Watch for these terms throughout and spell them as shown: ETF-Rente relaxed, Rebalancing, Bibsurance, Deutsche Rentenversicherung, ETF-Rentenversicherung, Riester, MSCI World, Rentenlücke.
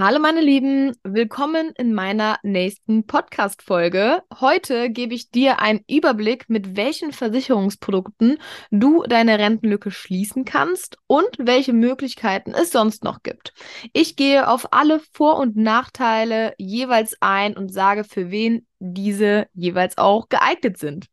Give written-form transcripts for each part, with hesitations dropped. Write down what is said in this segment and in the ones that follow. Hallo meine Lieben, willkommen in meiner nächsten Podcast-Folge. Heute gebe ich dir einen Überblick, mit welchen Versicherungsprodukten du deine Rentenlücke schließen kannst und welche Möglichkeiten es sonst noch gibt. Ich gehe auf alle Vor- und Nachteile jeweils ein und sage, für wen diese jeweils auch geeignet sind.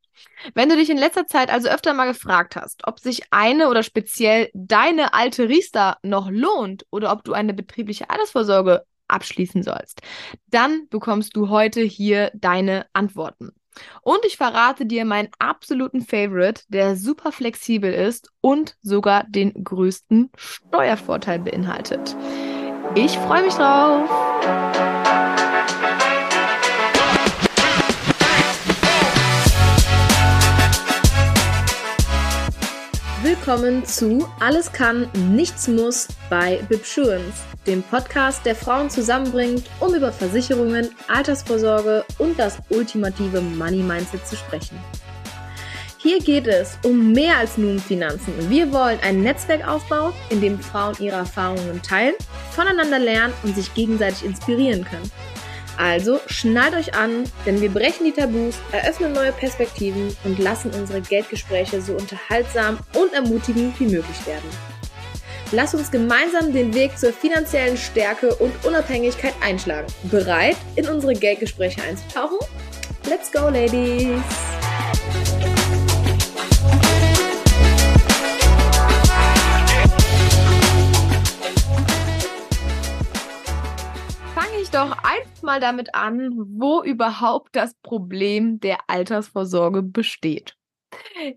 Wenn du dich in letzter Zeit also öfter mal gefragt hast, ob sich eine oder speziell deine alte Riester noch lohnt oder ob du eine betriebliche Altersvorsorge abschließen sollst, dann bekommst du heute hier deine Antworten. Und ich verrate dir meinen absoluten Favorite, der super flexibel ist und sogar den größten Steuervorteil beinhaltet. Ich freue mich drauf! Willkommen zu Alles kann, nichts muss bei Bibsurance, dem Podcast, der Frauen zusammenbringt, um über Versicherungen, Altersvorsorge und das ultimative Money-Mindset zu sprechen. Hier geht es um mehr als nur um Finanzen. Wir wollen ein Netzwerk aufbauen, in dem Frauen ihre Erfahrungen teilen, voneinander lernen und sich gegenseitig inspirieren können. Also schnallt euch an, denn wir brechen die Tabus, eröffnen neue Perspektiven und lassen unsere Geldgespräche so unterhaltsam und ermutigend wie möglich werden. Lasst uns gemeinsam den Weg zur finanziellen Stärke und Unabhängigkeit einschlagen. Bereit, in unsere Geldgespräche einzutauchen? Let's go, Ladies! Doch einfach mal damit an, wo überhaupt das Problem der Altersvorsorge besteht.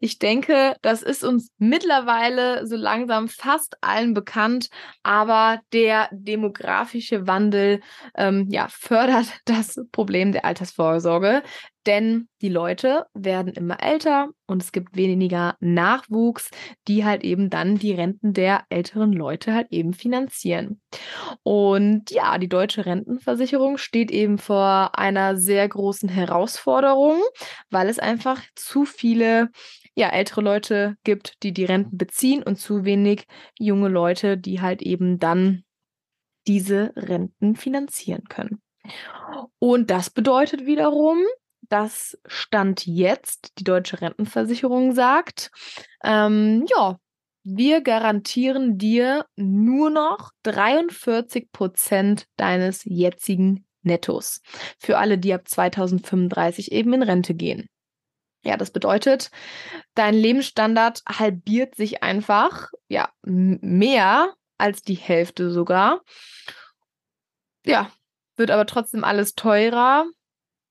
Ich denke, das ist uns mittlerweile so langsam fast allen bekannt, aber der demografische Wandel fördert das Problem der Altersvorsorge, denn die Leute werden immer älter und es gibt weniger Nachwuchs, die halt eben dann die Renten der älteren Leute halt eben finanzieren. Und ja, die Deutsche Rentenversicherung steht eben vor einer sehr großen Herausforderung, weil es einfach zu viele ältere Leute gibt, die Renten beziehen und zu wenig junge Leute, die halt eben dann diese Renten finanzieren können. Und das bedeutet wiederum, das Stand jetzt, die Deutsche Rentenversicherung sagt, wir garantieren dir nur noch 43% deines jetzigen Nettos. Für alle, die ab 2035 eben in Rente gehen. Ja, das bedeutet, dein Lebensstandard halbiert sich einfach, mehr als die Hälfte sogar. Ja, wird aber trotzdem alles teurer.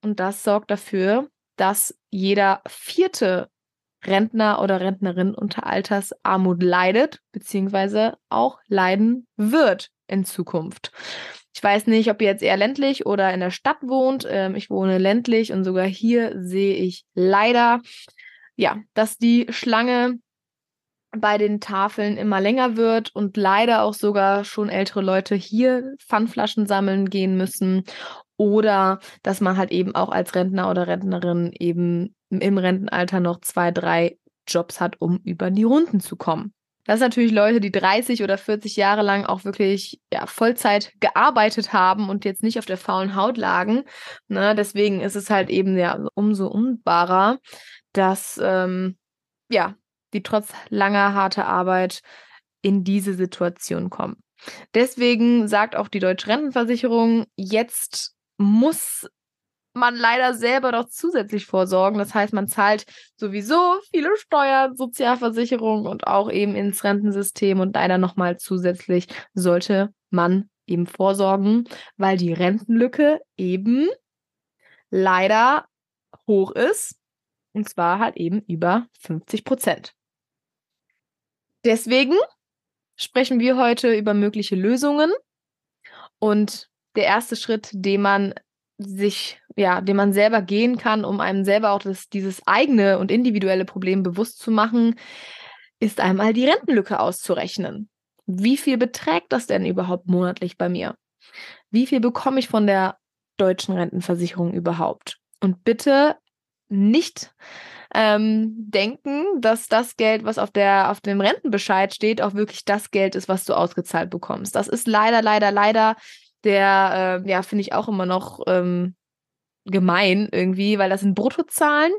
Und das sorgt dafür, dass jeder vierte Rentner oder Rentnerin unter Altersarmut leidet, beziehungsweise auch leiden wird in Zukunft. Ich weiß nicht, ob ihr jetzt eher ländlich oder in der Stadt wohnt. Ich wohne ländlich und sogar hier sehe ich leider, dass die Schlange bei den Tafeln immer länger wird und leider auch sogar schon ältere Leute hier Pfandflaschen sammeln gehen müssen oder dass man halt eben auch als Rentner oder Rentnerin eben im Rentenalter noch 2-3 Jobs hat, um über die Runden zu kommen. Das sind natürlich Leute, die 30 oder 40 Jahre lang auch wirklich Vollzeit gearbeitet haben und jetzt nicht auf der faulen Haut lagen. Ne? Deswegen ist es halt eben umso unbarer, dass die trotz langer, harter Arbeit in diese Situation kommen. Deswegen sagt auch die Deutsche Rentenversicherung, jetzt muss man leider selber doch zusätzlich vorsorgen. Das heißt, man zahlt sowieso viele Steuern, Sozialversicherung und auch eben ins Rentensystem und leider nochmal zusätzlich sollte man eben vorsorgen, weil die Rentenlücke eben leider hoch ist und zwar halt eben über 50%. Deswegen sprechen wir heute über mögliche Lösungen und der erste Schritt, den man selber gehen kann, um einem selber auch dieses eigene und individuelle Problem bewusst zu machen, ist einmal die Rentenlücke auszurechnen. Wie viel beträgt das denn überhaupt monatlich bei mir? Wie viel bekomme ich von der Deutschen Rentenversicherung überhaupt? Und bitte nicht denken, dass das Geld, was auf dem Rentenbescheid steht, auch wirklich das Geld ist, was du ausgezahlt bekommst. Das ist leider sehr, ja, finde ich auch immer noch gemein irgendwie, weil das sind Bruttozahlen.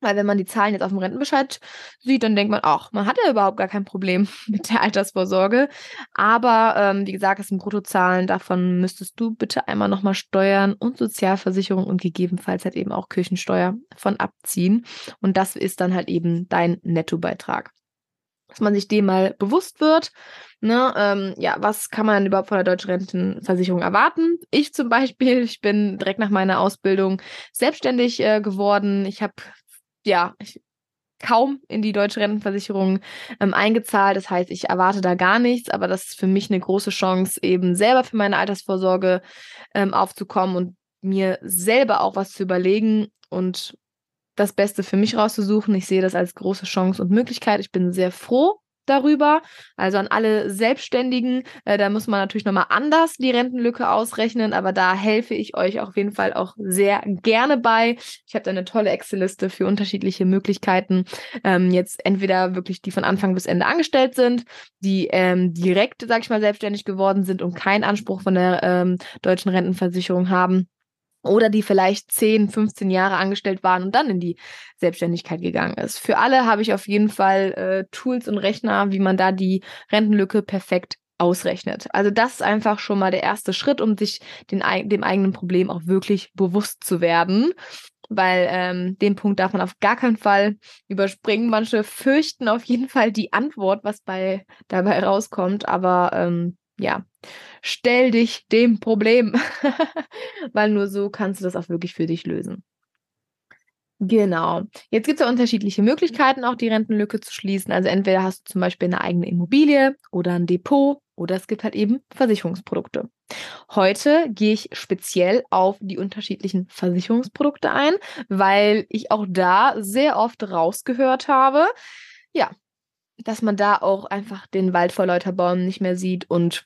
Weil wenn man die Zahlen jetzt auf dem Rentenbescheid sieht, dann denkt man, ach, man hat ja überhaupt gar kein Problem mit der Altersvorsorge. Aber wie gesagt, es sind Bruttozahlen, davon müsstest du bitte einmal nochmal Steuern und Sozialversicherung und gegebenenfalls halt eben auch Kirchensteuer von abziehen. Und das ist dann halt eben dein Nettobeitrag. Dass man sich dem mal bewusst wird, ne, ja, was kann man überhaupt von der Deutschen Rentenversicherung erwarten? Ich zum Beispiel, ich bin direkt nach meiner Ausbildung selbstständig geworden. Ich habe kaum in die Deutsche Rentenversicherung eingezahlt. Das heißt, ich erwarte da gar nichts, aber das ist für mich eine große Chance, eben selber für meine Altersvorsorge aufzukommen und mir selber auch was zu überlegen und das Beste für mich rauszusuchen. Ich sehe das als große Chance und Möglichkeit. Ich bin sehr froh darüber. Also an alle Selbstständigen, da muss man natürlich nochmal anders die Rentenlücke ausrechnen, aber da helfe ich euch auf jeden Fall auch sehr gerne bei. Ich habe da eine tolle Excel-Liste für unterschiedliche Möglichkeiten. Jetzt entweder wirklich die von Anfang bis Ende angestellt sind, die direkt, sag ich mal, selbstständig geworden sind und keinen Anspruch von der Deutschen Rentenversicherung haben. Oder die vielleicht 10, 15 Jahre angestellt waren und dann in die Selbstständigkeit gegangen ist. Für alle habe ich auf jeden Fall Tools und Rechner, wie man da die Rentenlücke perfekt ausrechnet. Also das ist einfach schon mal der erste Schritt, um sich dem eigenen Problem auch wirklich bewusst zu werden. Weil den Punkt darf man auf gar keinen Fall überspringen. Manche fürchten auf jeden Fall die Antwort, was dabei rauskommt. Aber ja, stell dich dem Problem, weil nur so kannst du das auch wirklich für dich lösen. Genau. Jetzt gibt es ja unterschiedliche Möglichkeiten, auch die Rentenlücke zu schließen. Also entweder hast du zum Beispiel eine eigene Immobilie oder ein Depot oder es gibt halt eben Versicherungsprodukte. Heute gehe ich speziell auf die unterschiedlichen Versicherungsprodukte ein, weil ich auch da sehr oft rausgehört habe, ja, dass man da auch einfach den Wald vor lauter Bäumen nicht mehr sieht und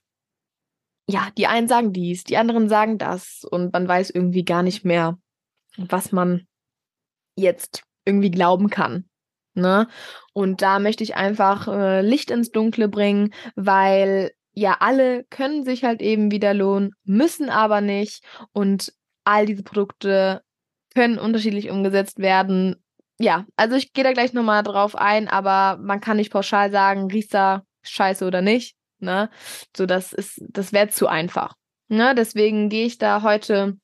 ja, die einen sagen dies, die anderen sagen das und man weiß irgendwie gar nicht mehr, was man jetzt irgendwie glauben kann, ne? Und da möchte ich einfach Licht ins Dunkle bringen, weil ja alle können sich halt eben wieder lohnen, müssen aber nicht und all diese Produkte können unterschiedlich umgesetzt werden. Ja, also ich gehe da gleich nochmal drauf ein, aber man kann nicht pauschal sagen, riecht da scheiße oder nicht, ne? So, das wäre zu einfach, ne? Deswegen gehe ich da heute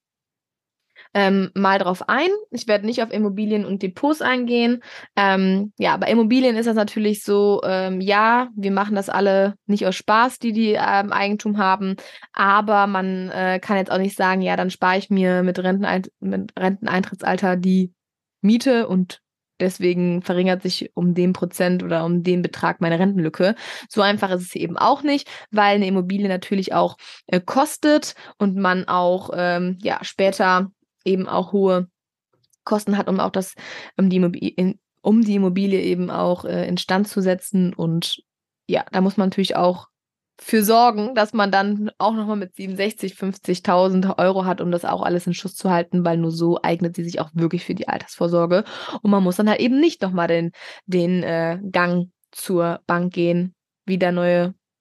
mal drauf ein. Ich werde nicht auf Immobilien und Depots eingehen. Ja, bei Immobilien ist das natürlich so, ja, wir machen das alle nicht aus Spaß, die Eigentum haben, aber man kann jetzt auch nicht sagen, ja, dann spare ich mir mit Renteneintrittsalter die Miete und deswegen verringert sich um den Prozent oder um den Betrag meine Rentenlücke. So einfach ist es eben auch nicht, weil eine Immobilie natürlich auch kostet und man auch ja, später eben auch hohe Kosten hat, um auch das, um die Immobilie eben auch instand zu setzen. Und ja, da muss man natürlich auch für sorgen, dass man dann auch nochmal mit 67, 50.000 Euro hat, um das auch alles in Schuss zu halten, weil nur so eignet sie sich auch wirklich für die Altersvorsorge und man muss dann halt eben nicht nochmal den Gang zur Bank gehen, wieder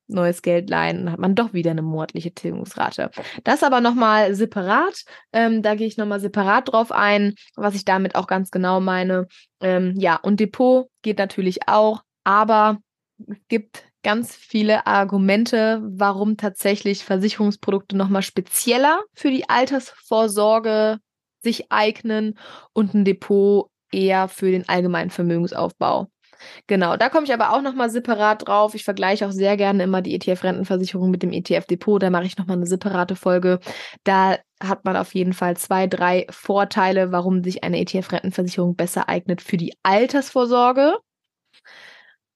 neues Geld leihen und dann hat man doch wieder eine monatliche Tilgungsrate. Das aber nochmal separat, da gehe ich nochmal separat drauf ein, was ich damit auch ganz genau meine. Ja, und Depot geht natürlich auch, aber es gibt ganz viele Argumente, warum tatsächlich Versicherungsprodukte nochmal spezieller für die Altersvorsorge sich eignen und ein Depot eher für den allgemeinen Vermögensaufbau. Genau, da komme ich aber auch nochmal separat drauf. Ich vergleiche auch sehr gerne immer die ETF-Rentenversicherung mit dem ETF-Depot. Da mache ich nochmal eine separate Folge. Da hat man auf jeden Fall 2, 3 Vorteile, warum sich eine ETF-Rentenversicherung besser eignet für die Altersvorsorge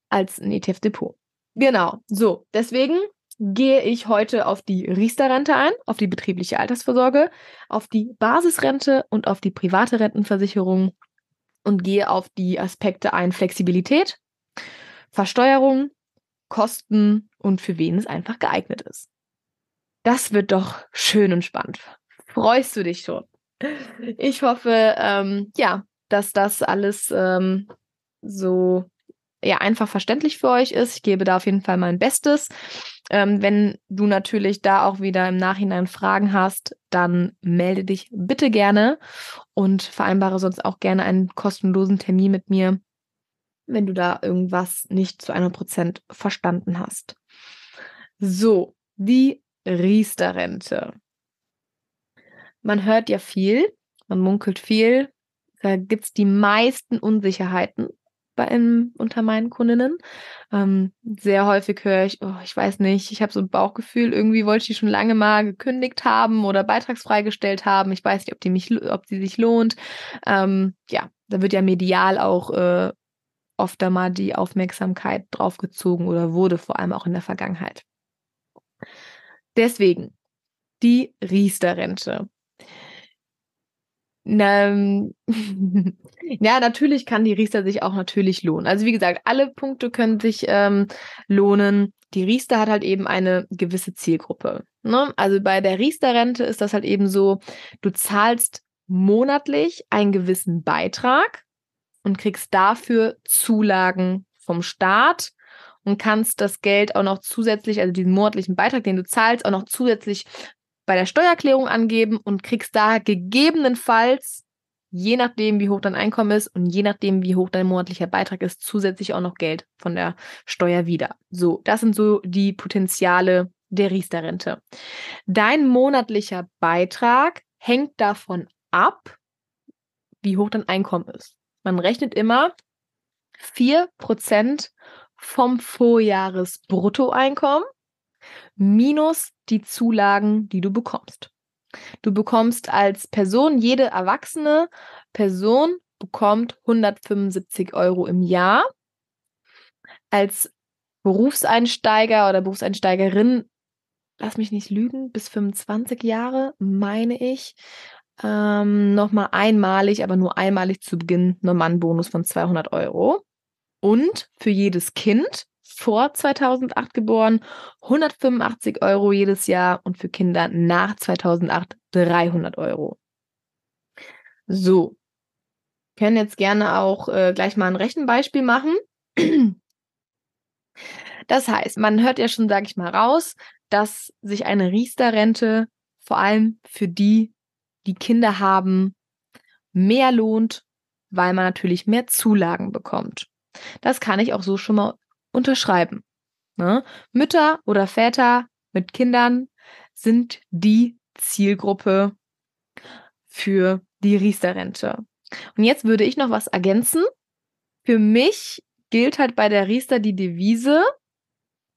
als ein ETF-Depot. Genau, so, deswegen gehe ich heute auf die Riester-Rente ein, auf die betriebliche Altersvorsorge, auf die Basisrente und auf die private Rentenversicherung und gehe auf die Aspekte ein, Flexibilität, Versteuerung, Kosten und für wen es einfach geeignet ist. Das wird doch schön und spannend. Freust du dich schon? Ich hoffe, ja, dass das alles so ja einfach verständlich für euch ist. Ich gebe da auf jeden Fall mein Bestes. Wenn du natürlich da auch wieder im Nachhinein Fragen hast, dann melde dich bitte gerne und vereinbare sonst auch gerne einen kostenlosen Termin mit mir, wenn du da irgendwas nicht zu 100% verstanden hast. So, die Riester-Rente. Man hört ja viel, man munkelt viel, da gibt es die meisten Unsicherheiten unter meinen Kundinnen. Sehr häufig höre ich, ich weiß nicht, ich habe so ein Bauchgefühl, irgendwie wollte ich die schon lange mal gekündigt haben oder beitragsfrei gestellt haben. Ich weiß nicht, ob die sich lohnt. Ja, da wird ja medial auch oft da mal die Aufmerksamkeit draufgezogen oder wurde vor allem auch in der Vergangenheit. Deswegen die Riester-Rente. Ja, natürlich kann die Riester sich auch natürlich lohnen. Also wie gesagt, alle Punkte können sich lohnen. Die Riester hat halt eben eine gewisse Zielgruppe, ne? Also bei der Riester-Rente ist das halt eben so, du zahlst monatlich einen gewissen Beitrag und kriegst dafür Zulagen vom Staat und kannst das Geld auch noch zusätzlich, also diesen monatlichen Beitrag, den du zahlst, auch noch zusätzlich bei der Steuererklärung angeben und kriegst da gegebenenfalls, je nachdem, wie hoch dein Einkommen ist und je nachdem, wie hoch dein monatlicher Beitrag ist, zusätzlich auch noch Geld von der Steuer wieder. So, das sind so die Potenziale der Riester-Rente. Dein monatlicher Beitrag hängt davon ab, wie hoch dein Einkommen ist. Man rechnet immer 4% vom Vorjahresbruttoeinkommen minus die Zulagen, die du bekommst. Du bekommst als Person, jede erwachsene Person bekommt 175 € im Jahr. Als Berufseinsteiger oder Berufseinsteigerin, lass mich nicht lügen, bis 25 Jahre, meine ich, nochmal einmalig, aber nur einmalig zu Beginn, normalen Bonus von 200 €. Und für jedes Kind vor 2008 geboren, 185 € jedes Jahr und für Kinder nach 2008 300 €. So, wir können jetzt gerne auch gleich mal ein Rechenbeispiel machen. Das heißt, man hört ja schon, sage ich mal, raus, dass sich eine Riester-Rente vor allem für die, die Kinder haben, mehr lohnt, weil man natürlich mehr Zulagen bekommt. Das kann ich auch so schon mal unterschreiben. Ne? Mütter oder Väter mit Kindern sind die Zielgruppe für die Riester-Rente. Und jetzt würde ich noch was ergänzen. Für mich gilt halt bei der Riester die Devise,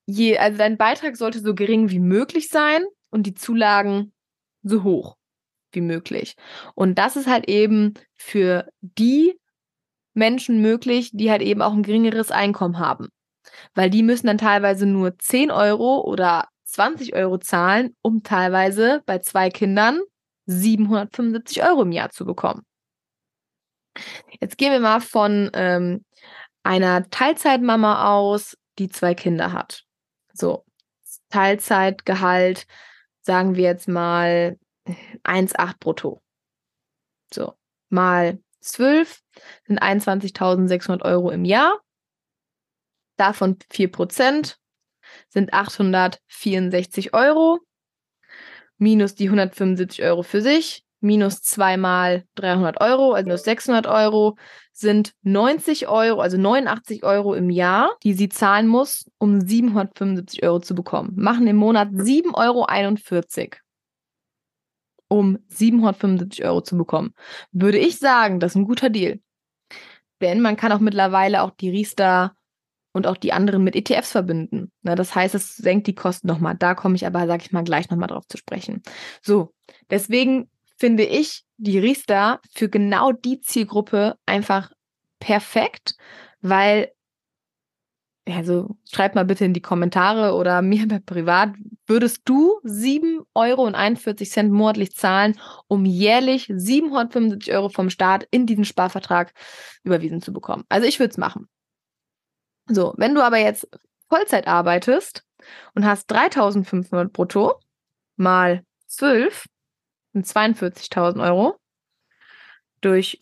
also dein Beitrag sollte so gering wie möglich sein und die Zulagen so hoch wie möglich. Und das ist halt eben für die Menschen möglich, die halt eben auch ein geringeres Einkommen haben. Weil die müssen dann teilweise nur 10 € oder 20 € zahlen, um teilweise bei 2 Kindern 775 € im Jahr zu bekommen. Jetzt gehen wir mal von einer Teilzeitmama aus, die 2 Kinder hat. So, Teilzeitgehalt, sagen wir jetzt mal 1,8 brutto. So, mal 12 sind 21.600 € im Jahr. Davon 4% sind 864 € minus die 175 € für sich, minus 2 mal 300 €, also minus 600 € sind 90 €, also 89 € im Jahr, die sie zahlen muss, um 775 € zu bekommen. Machen im Monat 7,41 € um 775 € zu bekommen. Würde ich sagen, das ist ein guter Deal. Denn man kann auch mittlerweile auch die Riester und auch die anderen mit ETFs verbinden. Na, das heißt, es senkt die Kosten nochmal. Da komme ich aber, sage ich mal, gleich nochmal drauf zu sprechen. So, deswegen finde ich die Riester für genau die Zielgruppe einfach perfekt, weil, also schreibt mal bitte in die Kommentare oder mir privat, würdest du 7,41 € monatlich zahlen, um jährlich 775 € vom Staat in diesen Sparvertrag überwiesen zu bekommen? Also ich würde es machen. So, wenn du aber jetzt Vollzeit arbeitest und hast 3.500 brutto mal 12 sind 42.000 € durch,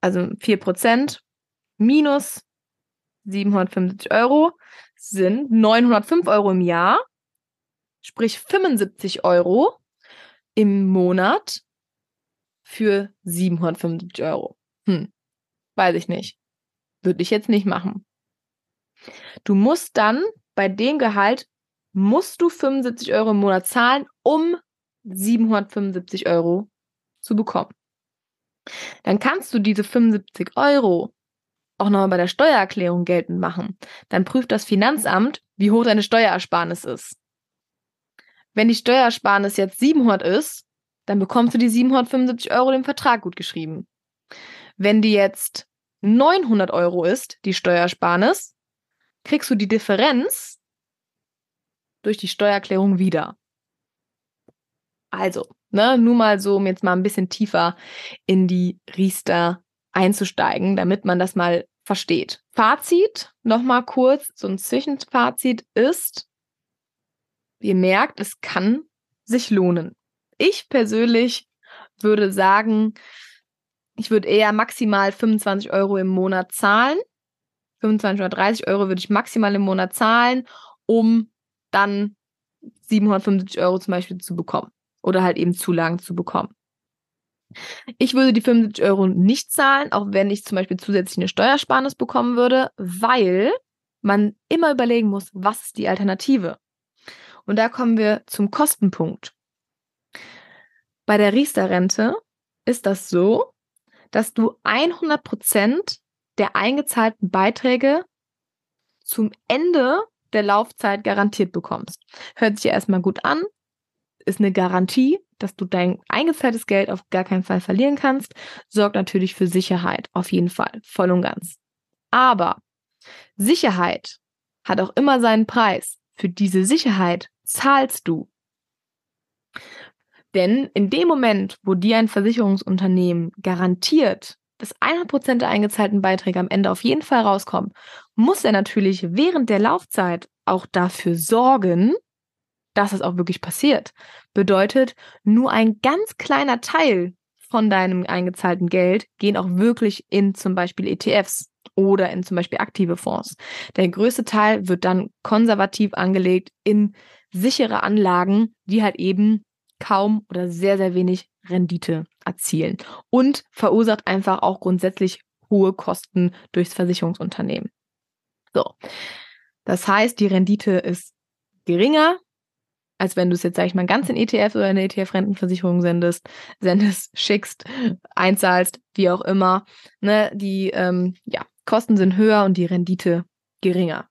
also 4% minus 775 € sind 905 € im Jahr, sprich 75 € im Monat für 775 €. Weiß ich nicht. Würde ich jetzt nicht machen. Du musst dann bei dem Gehalt, musst du 75 € im Monat zahlen, um 775 € zu bekommen. Dann kannst du diese 75 € auch nochmal bei der Steuererklärung geltend machen. Dann prüft das Finanzamt, wie hoch deine Steuerersparnis ist. Wenn die Steuersparnis jetzt 700 ist, dann bekommst du die 775 € dem Vertrag gutgeschrieben. Wenn die jetzt 900 € ist, die Steuersparnis, kriegst du die Differenz durch die Steuererklärung wieder. Also, ne, nur mal so, um jetzt mal ein bisschen tiefer in die Riester einzusteigen, damit man das mal versteht. Fazit, nochmal kurz, so ein Zwischenfazit ist, ihr merkt, es kann sich lohnen. Ich persönlich würde sagen, ich würde eher maximal 25 € im Monat zahlen. 25 oder 30 € würde ich maximal im Monat zahlen, um dann 775 € zum Beispiel zu bekommen. Oder halt eben Zulagen zu bekommen. Ich würde die 75 € nicht zahlen, auch wenn ich zum Beispiel zusätzlich eine Steuersparnis bekommen würde, weil man immer überlegen muss, was ist die Alternative? Und da kommen wir zum Kostenpunkt. Bei der Riester-Rente ist das so, dass du 100% der eingezahlten Beiträge zum Ende der Laufzeit garantiert bekommst. Hört sich ja erstmal gut an, ist eine Garantie, dass du dein eingezahltes Geld auf gar keinen Fall verlieren kannst, sorgt natürlich für Sicherheit, auf jeden Fall, voll und ganz. Aber Sicherheit hat auch immer seinen Preis. Für diese Sicherheit zahlst du. Denn in dem Moment, wo dir ein Versicherungsunternehmen garantiert, dass 100% der eingezahlten Beiträge am Ende auf jeden Fall rauskommen, muss er natürlich während der Laufzeit auch dafür sorgen, dass das auch wirklich passiert. Bedeutet, nur ein ganz kleiner Teil von deinem eingezahlten Geld gehen auch wirklich in zum Beispiel ETFs oder in zum Beispiel aktive Fonds. Der größte Teil wird dann konservativ angelegt in sichere Anlagen, die halt eben kaum oder sehr, sehr wenig Rendite erzielen und verursacht einfach auch grundsätzlich hohe Kosten durchs Versicherungsunternehmen. So, das heißt, die Rendite ist geringer, als wenn du es jetzt, sag ich mal, ganz in ETF oder in eine ETF-Rentenversicherung sendest, schickst, einzahlst, wie auch immer. Ne, die Kosten sind höher und die Rendite geringer.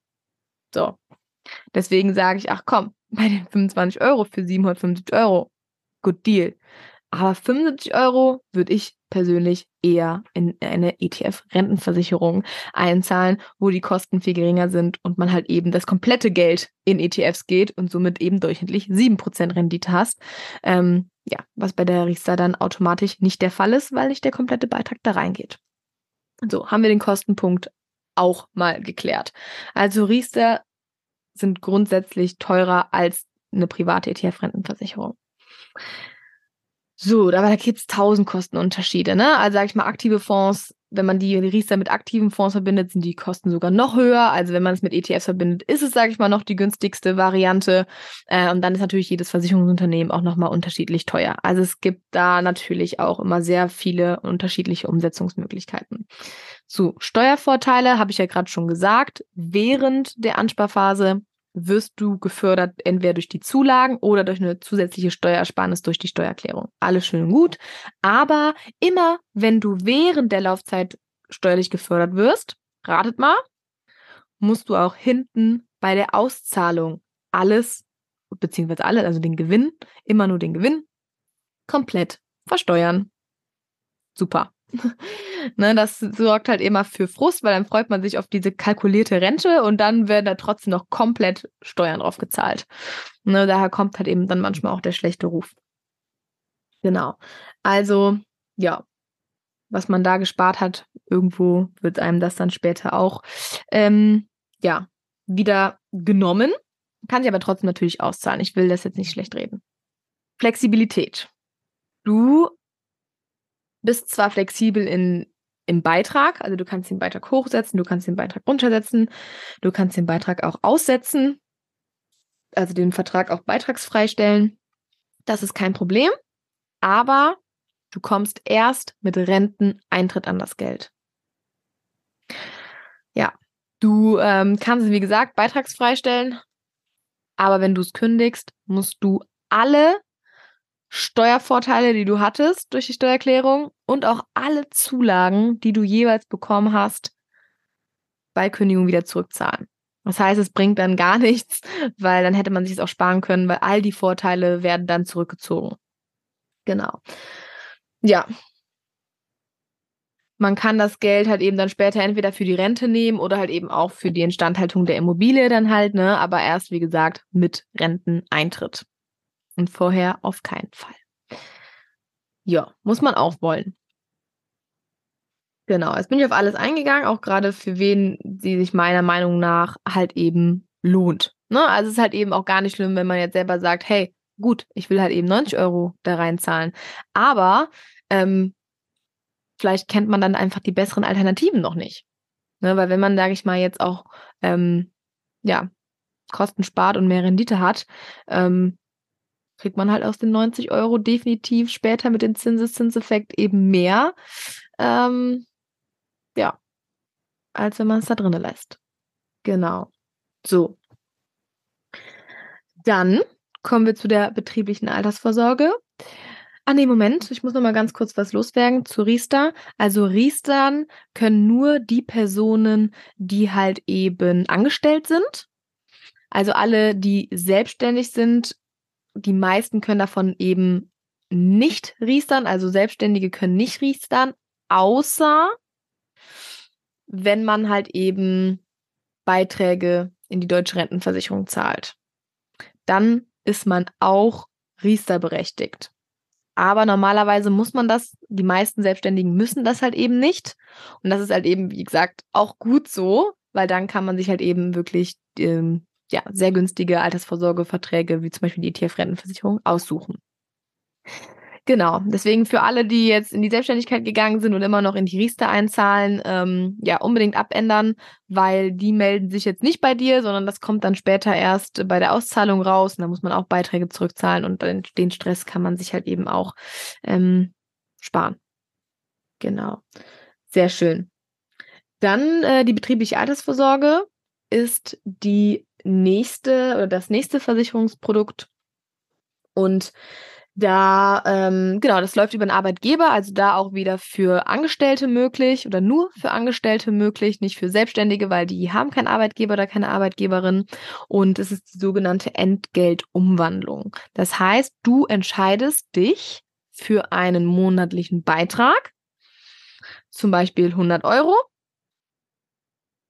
So, deswegen sage ich, ach komm, bei den 25 € für 750 €, good deal. Aber 75 € würde ich persönlich eher in eine ETF-Rentenversicherung einzahlen, wo die Kosten viel geringer sind und man halt eben das komplette Geld in ETFs geht und somit eben durchschnittlich 7% Rendite hast. Was bei der Riester dann automatisch nicht der Fall ist, weil nicht der komplette Beitrag da reingeht. So, haben wir den Kostenpunkt auch mal geklärt. Also Riester sind grundsätzlich teurer als eine private ETF-Rentenversicherung. So, da gibt es 1000 Kostenunterschiede, ne? Also sage ich mal, aktive Fonds, wenn man die Riester mit aktiven Fonds verbindet, sind die Kosten sogar noch höher. Also wenn man es mit ETFs verbindet, ist es, sage ich mal, noch die günstigste Variante. Und dann ist natürlich jedes Versicherungsunternehmen auch nochmal unterschiedlich teuer. Also es gibt da natürlich auch immer sehr viele unterschiedliche Umsetzungsmöglichkeiten. So, Steuervorteile, habe ich ja gerade schon gesagt, während der Ansparphase wirst du gefördert, entweder durch die Zulagen oder durch eine zusätzliche Steuerersparnis durch die Steuererklärung. Alles schön und gut, aber immer, wenn du während der Laufzeit steuerlich gefördert wirst, ratet mal, musst du auch hinten bei der Auszahlung also den Gewinn, immer nur den Gewinn, komplett versteuern. Super. Ne, das sorgt halt immer für Frust, weil dann freut man sich auf diese kalkulierte Rente und dann werden da trotzdem noch komplett Steuern drauf gezahlt. Ne, daher kommt halt eben dann manchmal auch der schlechte Ruf. Genau. Also, ja, was man da gespart hat, irgendwo wird einem das dann später auch wieder genommen. Kann ich aber trotzdem natürlich auszahlen. Ich will das jetzt nicht schlecht reden. Flexibilität. Du bist zwar flexibel in im Beitrag. Also du kannst den Beitrag hochsetzen, du kannst den Beitrag runtersetzen, du kannst den Beitrag auch aussetzen, also den Vertrag auch beitragsfrei stellen. Das ist kein Problem, aber du kommst erst mit Renteneintritt an das Geld. Ja, du kannst, wie gesagt, beitragsfrei stellen, aber wenn du es kündigst, musst du alle Steuervorteile, die du hattest durch die Steuererklärung und auch alle Zulagen, die du jeweils bekommen hast, bei Kündigung wieder zurückzahlen. Das heißt, es bringt dann gar nichts, weil dann hätte man sich es auch sparen können, weil all die Vorteile werden dann zurückgezogen. Genau. Ja. Man kann das Geld halt eben dann später entweder für die Rente nehmen oder halt eben auch für die Instandhaltung der Immobilie dann halt, ne? Aber erst, wie gesagt, mit Renteneintritt. Und vorher auf keinen Fall. Ja, muss man auch wollen. Genau, jetzt bin ich auf alles eingegangen, auch gerade für wen sie sich meiner Meinung nach halt eben lohnt. Ne? Also es ist halt eben auch gar nicht schlimm, wenn man jetzt selber sagt, hey, gut, ich will halt eben 90 Euro da reinzahlen. Aber vielleicht kennt man dann einfach die besseren Alternativen noch nicht. Ne? Weil wenn man, sage ich mal, jetzt auch Kosten spart und mehr Rendite hat, kriegt man halt aus den 90 Euro definitiv später mit dem Zinseszinseffekt eben mehr, als wenn man es da drin lässt. Genau. So. Dann kommen wir zu der betrieblichen Altersvorsorge. Moment, ich muss noch mal ganz kurz was loswerden zu Riester. Also Riestern können nur die Personen, die halt eben angestellt sind. Also alle, die selbstständig sind, die meisten können davon eben nicht riestern, also Selbstständige können nicht riestern, außer wenn man halt eben Beiträge in die Deutsche Rentenversicherung zahlt. Dann ist man auch riesterberechtigt. Aber normalerweise muss man das, die meisten Selbstständigen müssen das halt eben nicht. Und das ist halt eben, wie gesagt, auch gut so, weil dann kann man sich halt eben wirklich sehr günstige Altersvorsorgeverträge, wie zum Beispiel die ETF-Rentenversicherung, aussuchen. Genau, deswegen für alle, die jetzt in die Selbstständigkeit gegangen sind und immer noch in die Riester einzahlen, unbedingt abändern, weil die melden sich jetzt nicht bei dir, sondern das kommt dann später erst bei der Auszahlung raus und da muss man auch Beiträge zurückzahlen und den Stress kann man sich halt eben auch sparen. Genau, sehr schön. Dann die betriebliche Altersvorsorge ist das nächste Versicherungsprodukt und da, das läuft über den Arbeitgeber, also da auch wieder für Angestellte möglich oder nur für Angestellte möglich, nicht für Selbstständige, weil die haben keinen Arbeitgeber oder keine Arbeitgeberin und es ist die sogenannte Entgeltumwandlung. Das heißt, du entscheidest dich für einen monatlichen Beitrag, zum Beispiel 100 Euro,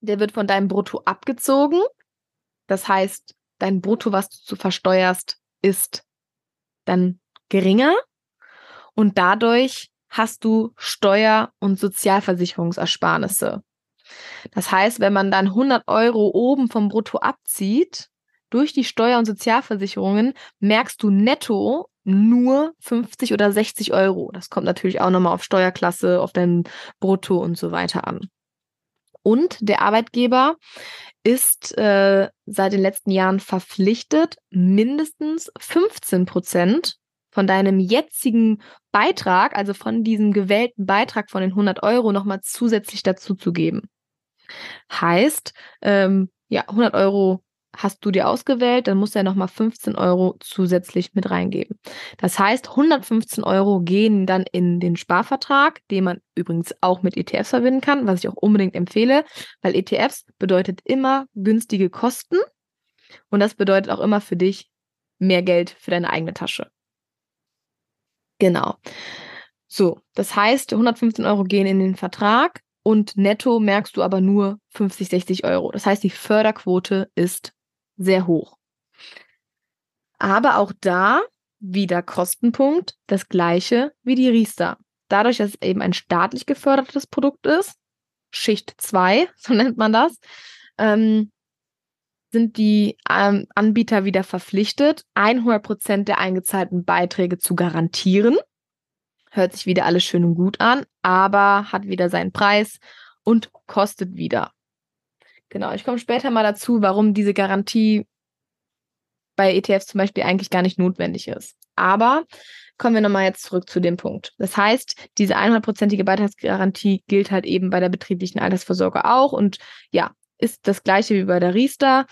der wird von deinem Brutto abgezogen. Das heißt, dein Brutto, was du versteuerst, ist dann geringer und dadurch hast du Steuer- und Sozialversicherungsersparnisse. Das heißt, wenn man dann 100 Euro oben vom Brutto abzieht, durch die Steuer- und Sozialversicherungen merkst du netto nur 50 oder 60 Euro. Das kommt natürlich auch nochmal auf Steuerklasse, auf dein Brutto und so weiter an. Und der Arbeitgeber ist seit den letzten Jahren verpflichtet, mindestens 15% von deinem jetzigen Beitrag, also von diesem gewählten Beitrag von den 100 Euro, nochmal zusätzlich dazu zu geben. Heißt, 100 Euro hast du dir ausgewählt, dann musst du ja nochmal 15 Euro zusätzlich mit reingeben. Das heißt, 115 Euro gehen dann in den Sparvertrag, den man übrigens auch mit ETFs verbinden kann, was ich auch unbedingt empfehle, weil ETFs bedeutet immer günstige Kosten und das bedeutet auch immer für dich mehr Geld für deine eigene Tasche. Genau. So, das heißt, 115 Euro gehen in den Vertrag und netto merkst du aber nur 50, 60 Euro. Das heißt, die Förderquote ist sehr hoch. Aber auch da wieder Kostenpunkt, das gleiche wie die Riester. Dadurch, dass es eben ein staatlich gefördertes Produkt ist, Schicht 2, so nennt man das, sind die Anbieter wieder verpflichtet, 100% der eingezahlten Beiträge zu garantieren. hört sich wieder alles schön und gut an, aber hat wieder seinen Preis und kostet wieder. Genau, ich komme später mal dazu, warum diese Garantie bei ETFs zum Beispiel eigentlich gar nicht notwendig ist. Aber kommen wir nochmal jetzt zurück zu dem Punkt. Das heißt, diese 100%ige Beitragsgarantie gilt halt eben bei der betrieblichen Altersvorsorge auch und ja, ist das gleiche wie bei der Riester,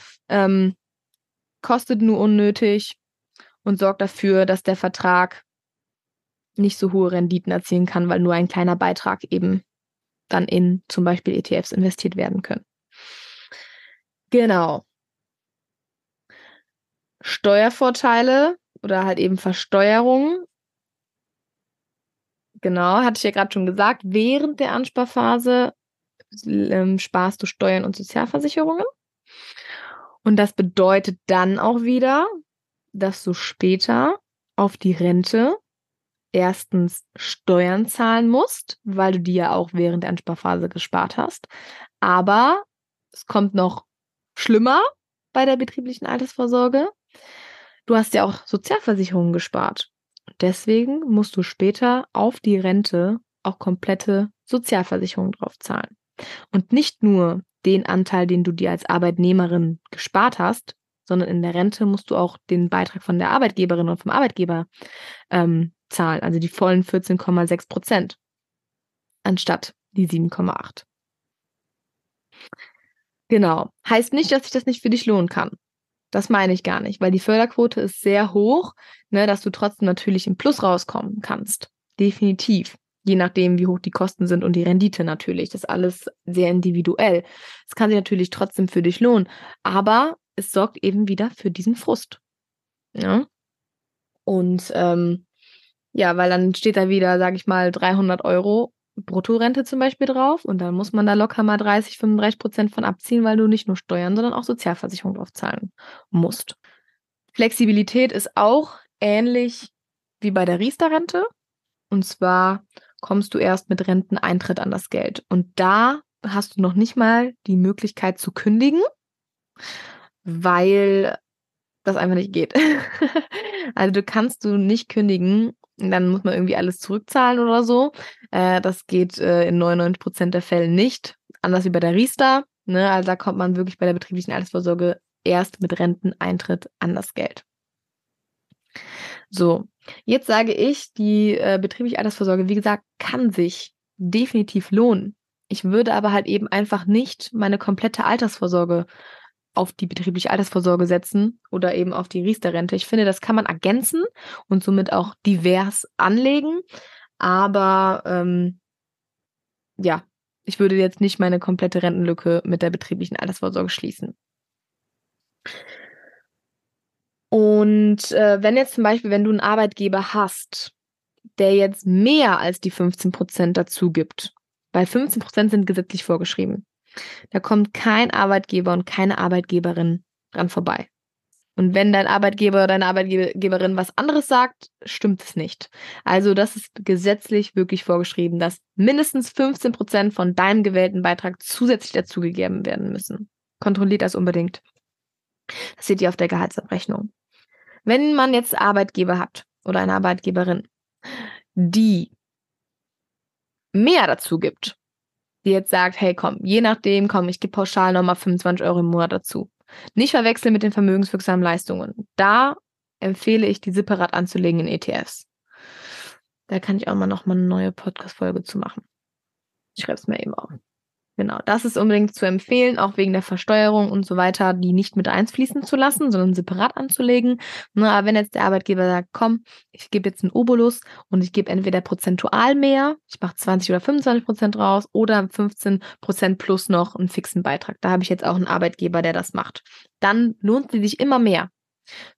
kostet nur unnötig und sorgt dafür, dass der Vertrag nicht so hohe Renditen erzielen kann, weil nur ein kleiner Beitrag eben dann in zum Beispiel ETFs investiert werden können. Genau. Steuervorteile oder halt eben Versteuerung. Genau, hatte ich ja gerade schon gesagt. Während der Ansparphase sparst du Steuern und Sozialversicherungen. Und das bedeutet dann auch wieder, dass du später auf die Rente erstens Steuern zahlen musst, weil du die ja auch während der Ansparphase gespart hast. Aber es kommt noch schlimmer bei der betrieblichen Altersvorsorge. Du hast ja auch Sozialversicherungen gespart. Deswegen musst du später auf die Rente auch komplette Sozialversicherungen drauf zahlen. Und nicht nur den Anteil, den du dir als Arbeitnehmerin gespart hast, sondern in der Rente musst du auch den Beitrag von der Arbeitgeberin und vom Arbeitgeber zahlen. Also die vollen 14,6% anstatt die 7,8%. Genau. Heißt nicht, dass sich das nicht für dich lohnen kann. Das meine ich gar nicht, weil die Förderquote ist sehr hoch, ne, dass du trotzdem natürlich im Plus rauskommen kannst. Definitiv. Je nachdem, wie hoch die Kosten sind und die Rendite natürlich. Das ist alles sehr individuell. Es kann sich natürlich trotzdem für dich lohnen, aber es sorgt eben wieder für diesen Frust. Ja? Und ja, weil dann steht da wieder, sage ich mal, 300 € Bruttorente zum Beispiel drauf und dann muss man da locker mal 30-35% von abziehen, weil du nicht nur Steuern, sondern auch Sozialversicherung drauf zahlen musst. Flexibilität ist auch ähnlich wie bei der Riester-Rente. Und zwar kommst du erst mit Renteneintritt an das Geld. Und da hast du noch nicht mal die Möglichkeit zu kündigen, weil das einfach nicht geht. Also du kannst nicht kündigen. Dann muss man irgendwie alles zurückzahlen oder so. Das geht in 99% der Fälle nicht. Anders wie bei der Riester. Ne? Also da kommt man wirklich bei der betrieblichen Altersvorsorge erst mit Renteneintritt an das Geld. So, jetzt sage ich, die betriebliche Altersvorsorge, wie gesagt, kann sich definitiv lohnen. Ich würde aber halt eben einfach nicht meine komplette Altersvorsorge auf die betriebliche Altersvorsorge setzen oder eben auf die Riester-Rente. Ich finde, das kann man ergänzen und somit auch divers anlegen. Aber ja, ich würde jetzt nicht meine komplette Rentenlücke mit der betrieblichen Altersvorsorge schließen. Und wenn jetzt zum Beispiel, wenn du einen Arbeitgeber hast, der jetzt mehr als die 15% dazu gibt, weil 15% sind gesetzlich vorgeschrieben, da kommt kein Arbeitgeber und keine Arbeitgeberin dran vorbei. Und wenn dein Arbeitgeber oder deine Arbeitgeberin was anderes sagt, stimmt es nicht. Also das ist gesetzlich wirklich vorgeschrieben, dass mindestens 15% von deinem gewählten Beitrag zusätzlich dazugegeben werden müssen. Kontrolliert das unbedingt. Das seht ihr auf der Gehaltsabrechnung. Wenn man jetzt Arbeitgeber hat oder eine Arbeitgeberin, die mehr dazu gibt, die jetzt sagt, hey komm, je nachdem, komm, ich gebe pauschal nochmal 25 € im Monat dazu. Nicht verwechseln mit den vermögenswirksamen Leistungen. Da empfehle ich, die separat anzulegen in ETFs. Da kann ich auch mal nochmal eine neue Podcast-Folge zu machen. Ich schreibe es mir eben auf. Genau, das ist unbedingt zu empfehlen, auch wegen der Versteuerung und so weiter, die nicht mit einfließen zu lassen, sondern separat anzulegen. Na, aber wenn jetzt der Arbeitgeber sagt, komm, ich gebe jetzt einen Obolus und ich gebe entweder prozentual mehr, ich mache 20 oder 25% raus oder 15% plus noch einen fixen Beitrag. Da habe ich jetzt auch einen Arbeitgeber, der das macht. Dann lohnt sie sich immer mehr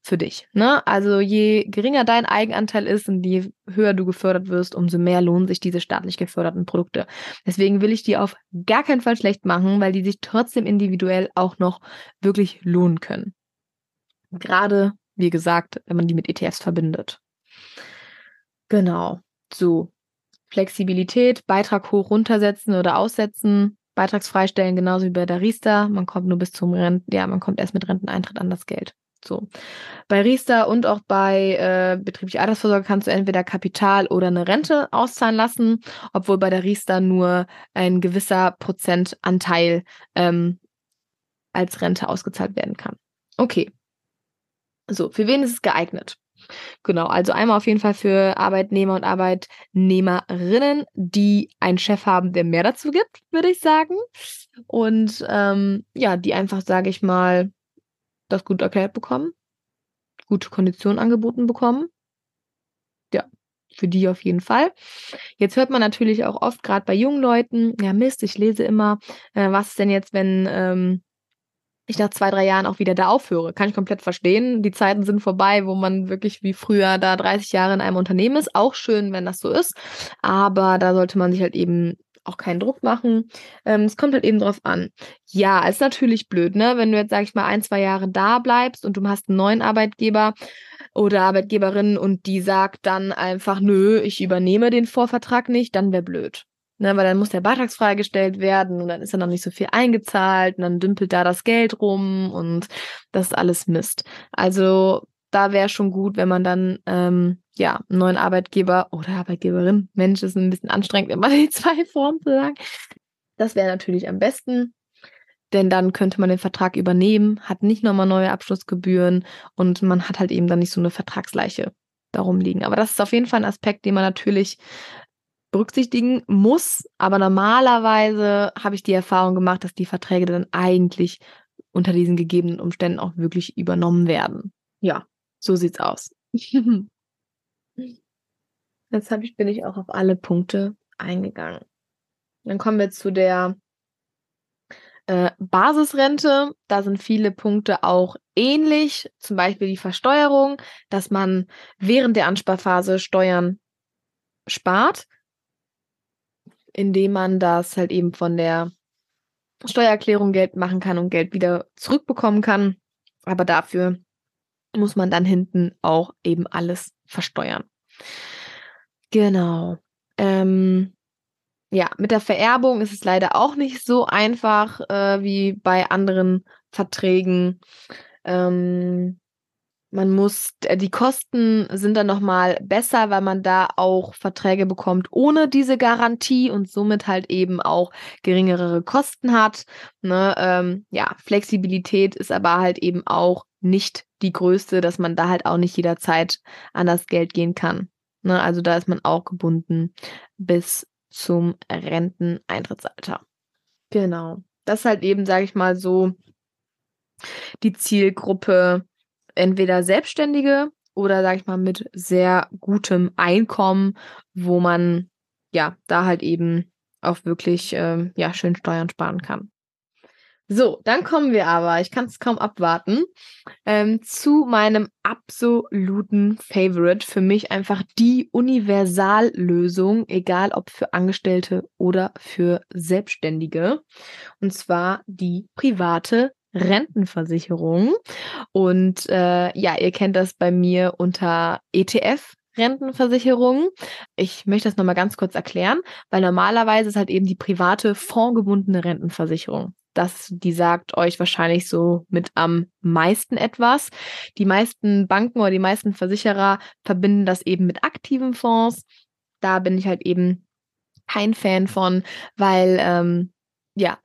für dich. Ne? Also je geringer dein Eigenanteil ist und je höher du gefördert wirst, umso mehr lohnen sich diese staatlich geförderten Produkte. Deswegen will ich die auf gar keinen Fall schlecht machen, weil die sich trotzdem individuell auch noch wirklich lohnen können. Gerade, wie gesagt, wenn man die mit ETFs verbindet. Genau, so. Flexibilität, Beitrag hoch runtersetzen oder aussetzen, beitragsfreistellen, genauso wie bei der Riester. Man kommt erst mit Renteneintritt an das Geld. So. Bei Riester und auch bei betrieblicher Altersvorsorge kannst du entweder Kapital oder eine Rente auszahlen lassen, obwohl bei der Riester nur ein gewisser Prozentanteil als Rente ausgezahlt werden kann. Okay. So, für wen ist es geeignet? Genau, also einmal auf jeden Fall für Arbeitnehmer und Arbeitnehmerinnen, die einen Chef haben, der mehr dazu gibt, würde ich sagen. Und die einfach, sage ich mal, das gut erklärt bekommen, gute Konditionen angeboten bekommen. Ja, für die auf jeden Fall. Jetzt hört man natürlich auch oft, gerade bei jungen Leuten, ja Mist, ich lese immer, was ist denn jetzt, wenn ich nach 2-3 Jahren auch wieder da aufhöre? Kann ich komplett verstehen. Die Zeiten sind vorbei, wo man wirklich wie früher da 30 Jahre in einem Unternehmen ist. Auch schön, wenn das so ist. Aber da sollte man sich halt eben auch keinen Druck machen. Es kommt halt eben drauf an. Ja, ist natürlich blöd, ne? Wenn du jetzt, sag ich mal, 1-2 Jahre da bleibst und du hast einen neuen Arbeitgeber oder Arbeitgeberin und die sagt dann einfach, nö, ich übernehme den Vorvertrag nicht, dann wäre blöd. Ne, weil dann muss der Beitrag freigestellt werden und dann ist ja noch nicht so viel eingezahlt und dann dümpelt da das Geld rum und das ist alles Mist. Also da wäre schon gut, wenn man dann einen neuen Arbeitgeber oder Arbeitgeberin, Mensch, ist ein bisschen anstrengend, immer die 2 Formen zu sagen. Das wäre natürlich am besten, denn dann könnte man den Vertrag übernehmen, hat nicht nochmal neue Abschlussgebühren und man hat halt eben dann nicht so eine Vertragsleiche darum liegen. Aber das ist auf jeden Fall ein Aspekt, den man natürlich berücksichtigen muss, aber normalerweise habe ich die Erfahrung gemacht, dass die Verträge dann eigentlich unter diesen gegebenen Umständen auch wirklich übernommen werden. Ja, so sieht's aus. Jetzt bin ich auch auf alle Punkte eingegangen. Dann kommen wir zu der Basisrente. Da sind viele Punkte auch ähnlich, zum Beispiel die Versteuerung, dass man während der Ansparphase Steuern spart, indem man das halt eben von der Steuererklärung Geld machen kann und Geld wieder zurückbekommen kann. Aber dafür muss man dann hinten auch eben alles versteuern. Genau. Mit der Vererbung ist es leider auch nicht so einfach wie bei anderen Verträgen. Die Kosten sind dann nochmal besser, weil man da auch Verträge bekommt ohne diese Garantie und somit halt eben auch geringere Kosten hat. Ne? Flexibilität ist aber halt eben auch nicht die größte, dass man da halt auch nicht jederzeit an das Geld gehen kann. Ne? Also da ist man auch gebunden bis zum Renteneintrittsalter. Genau. Das ist halt eben, sage ich mal so, die Zielgruppe, entweder Selbstständige oder, sag ich mal, mit sehr gutem Einkommen, wo man da halt eben auch wirklich schön Steuern sparen kann. So, dann kommen wir aber, ich kann es kaum abwarten, zu meinem absoluten Favorite, für mich einfach die Universallösung, egal ob für Angestellte oder für Selbstständige, und zwar die private Rentenversicherung. Und ihr kennt das bei mir unter ETF-Rentenversicherung. Ich möchte das nochmal ganz kurz erklären, weil normalerweise ist halt eben die private fondgebundene Rentenversicherung. Die sagt euch wahrscheinlich so mit am meisten etwas. Die meisten Banken oder die meisten Versicherer verbinden das eben mit aktiven Fonds. Da bin ich halt eben kein Fan von, weil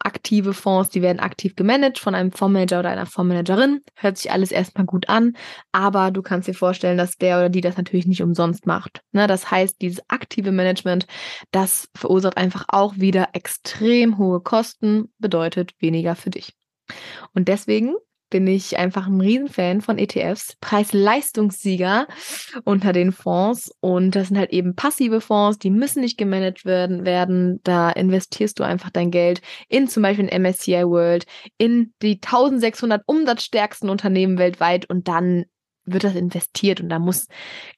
aktive Fonds, die werden aktiv gemanagt von einem Fondsmanager oder einer Fondsmanagerin. Hört sich alles erstmal gut an, aber du kannst dir vorstellen, dass der oder die das natürlich nicht umsonst macht. Ne? Das heißt, dieses aktive Management, das verursacht einfach auch wieder extrem hohe Kosten, bedeutet weniger für dich. Und deswegen bin ich einfach ein Riesenfan von ETFs, Preis-Leistungssieger unter den Fonds. Und das sind halt eben passive Fonds, die müssen nicht gemanagt werden. Da investierst du einfach dein Geld in zum Beispiel den MSCI World, in die 1600 umsatzstärksten Unternehmen weltweit und dann wird das investiert und da muss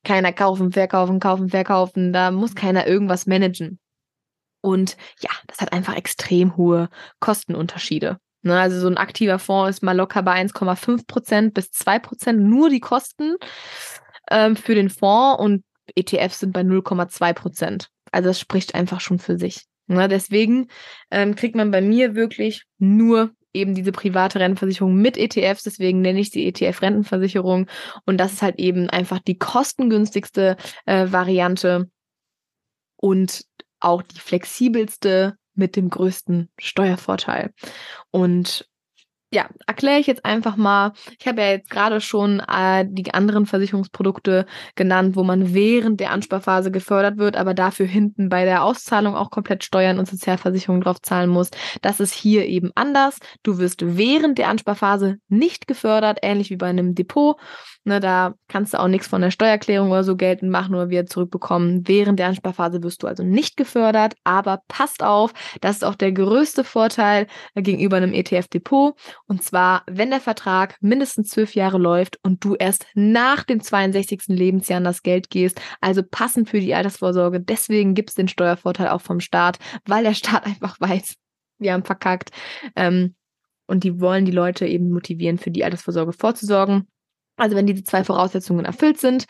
keiner kaufen, verkaufen. Da muss keiner irgendwas managen. Und ja, das hat einfach extrem hohe Kostenunterschiede. Also so ein aktiver Fonds ist mal locker bei 1,5% bis 2% nur die Kosten für den Fonds und ETFs sind bei 0,2%. Also das spricht einfach schon für sich. Deswegen kriegt man bei mir wirklich nur eben diese private Rentenversicherung mit ETFs, deswegen nenne ich sie ETF-Rentenversicherung. Und das ist halt eben einfach die kostengünstigste Variante und auch die flexibelste mit dem größten Steuervorteil. Und ja, erkläre ich jetzt einfach mal. Ich habe ja jetzt gerade schon die anderen Versicherungsprodukte genannt, wo man während der Ansparphase gefördert wird, aber dafür hinten bei der Auszahlung auch komplett Steuern und Sozialversicherung drauf zahlen muss. Das ist hier eben anders. Du wirst während der Ansparphase nicht gefördert, ähnlich wie bei einem Depot. Ne, da kannst du auch nichts von der Steuererklärung oder so geltend machen oder wieder zurückbekommen. Während der Ansparphase wirst du also nicht gefördert, aber passt auf, das ist auch der größte Vorteil gegenüber einem ETF-Depot. Und zwar, wenn der Vertrag mindestens 12 Jahre läuft und du erst nach dem 62. Lebensjahr an das Geld gehst, also passend für die Altersvorsorge. Deswegen gibt es den Steuervorteil auch vom Staat, weil der Staat einfach weiß, wir haben verkackt. Und die wollen die Leute eben motivieren, für die Altersvorsorge vorzusorgen. Also wenn diese 2 Voraussetzungen erfüllt sind